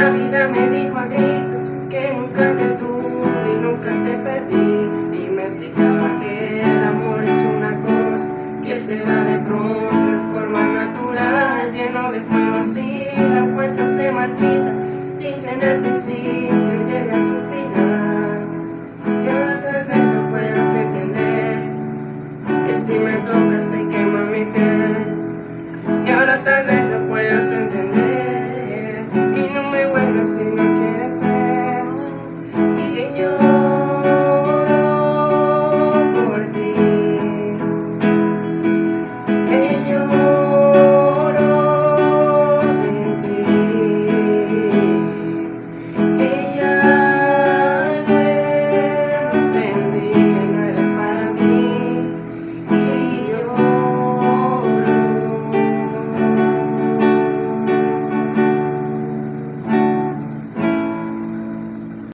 la vida me dijo a gritos que nunca te tuve y nunca te perdí, y me explicaba que el amor es una cosa que se va de pronto de forma natural, lleno de fuego así, la fuerza se marchita sin tener principio, llega a su final. Y ahora tal vez no puedas entender que si me tocas se quema mi piel, y ahora tal vez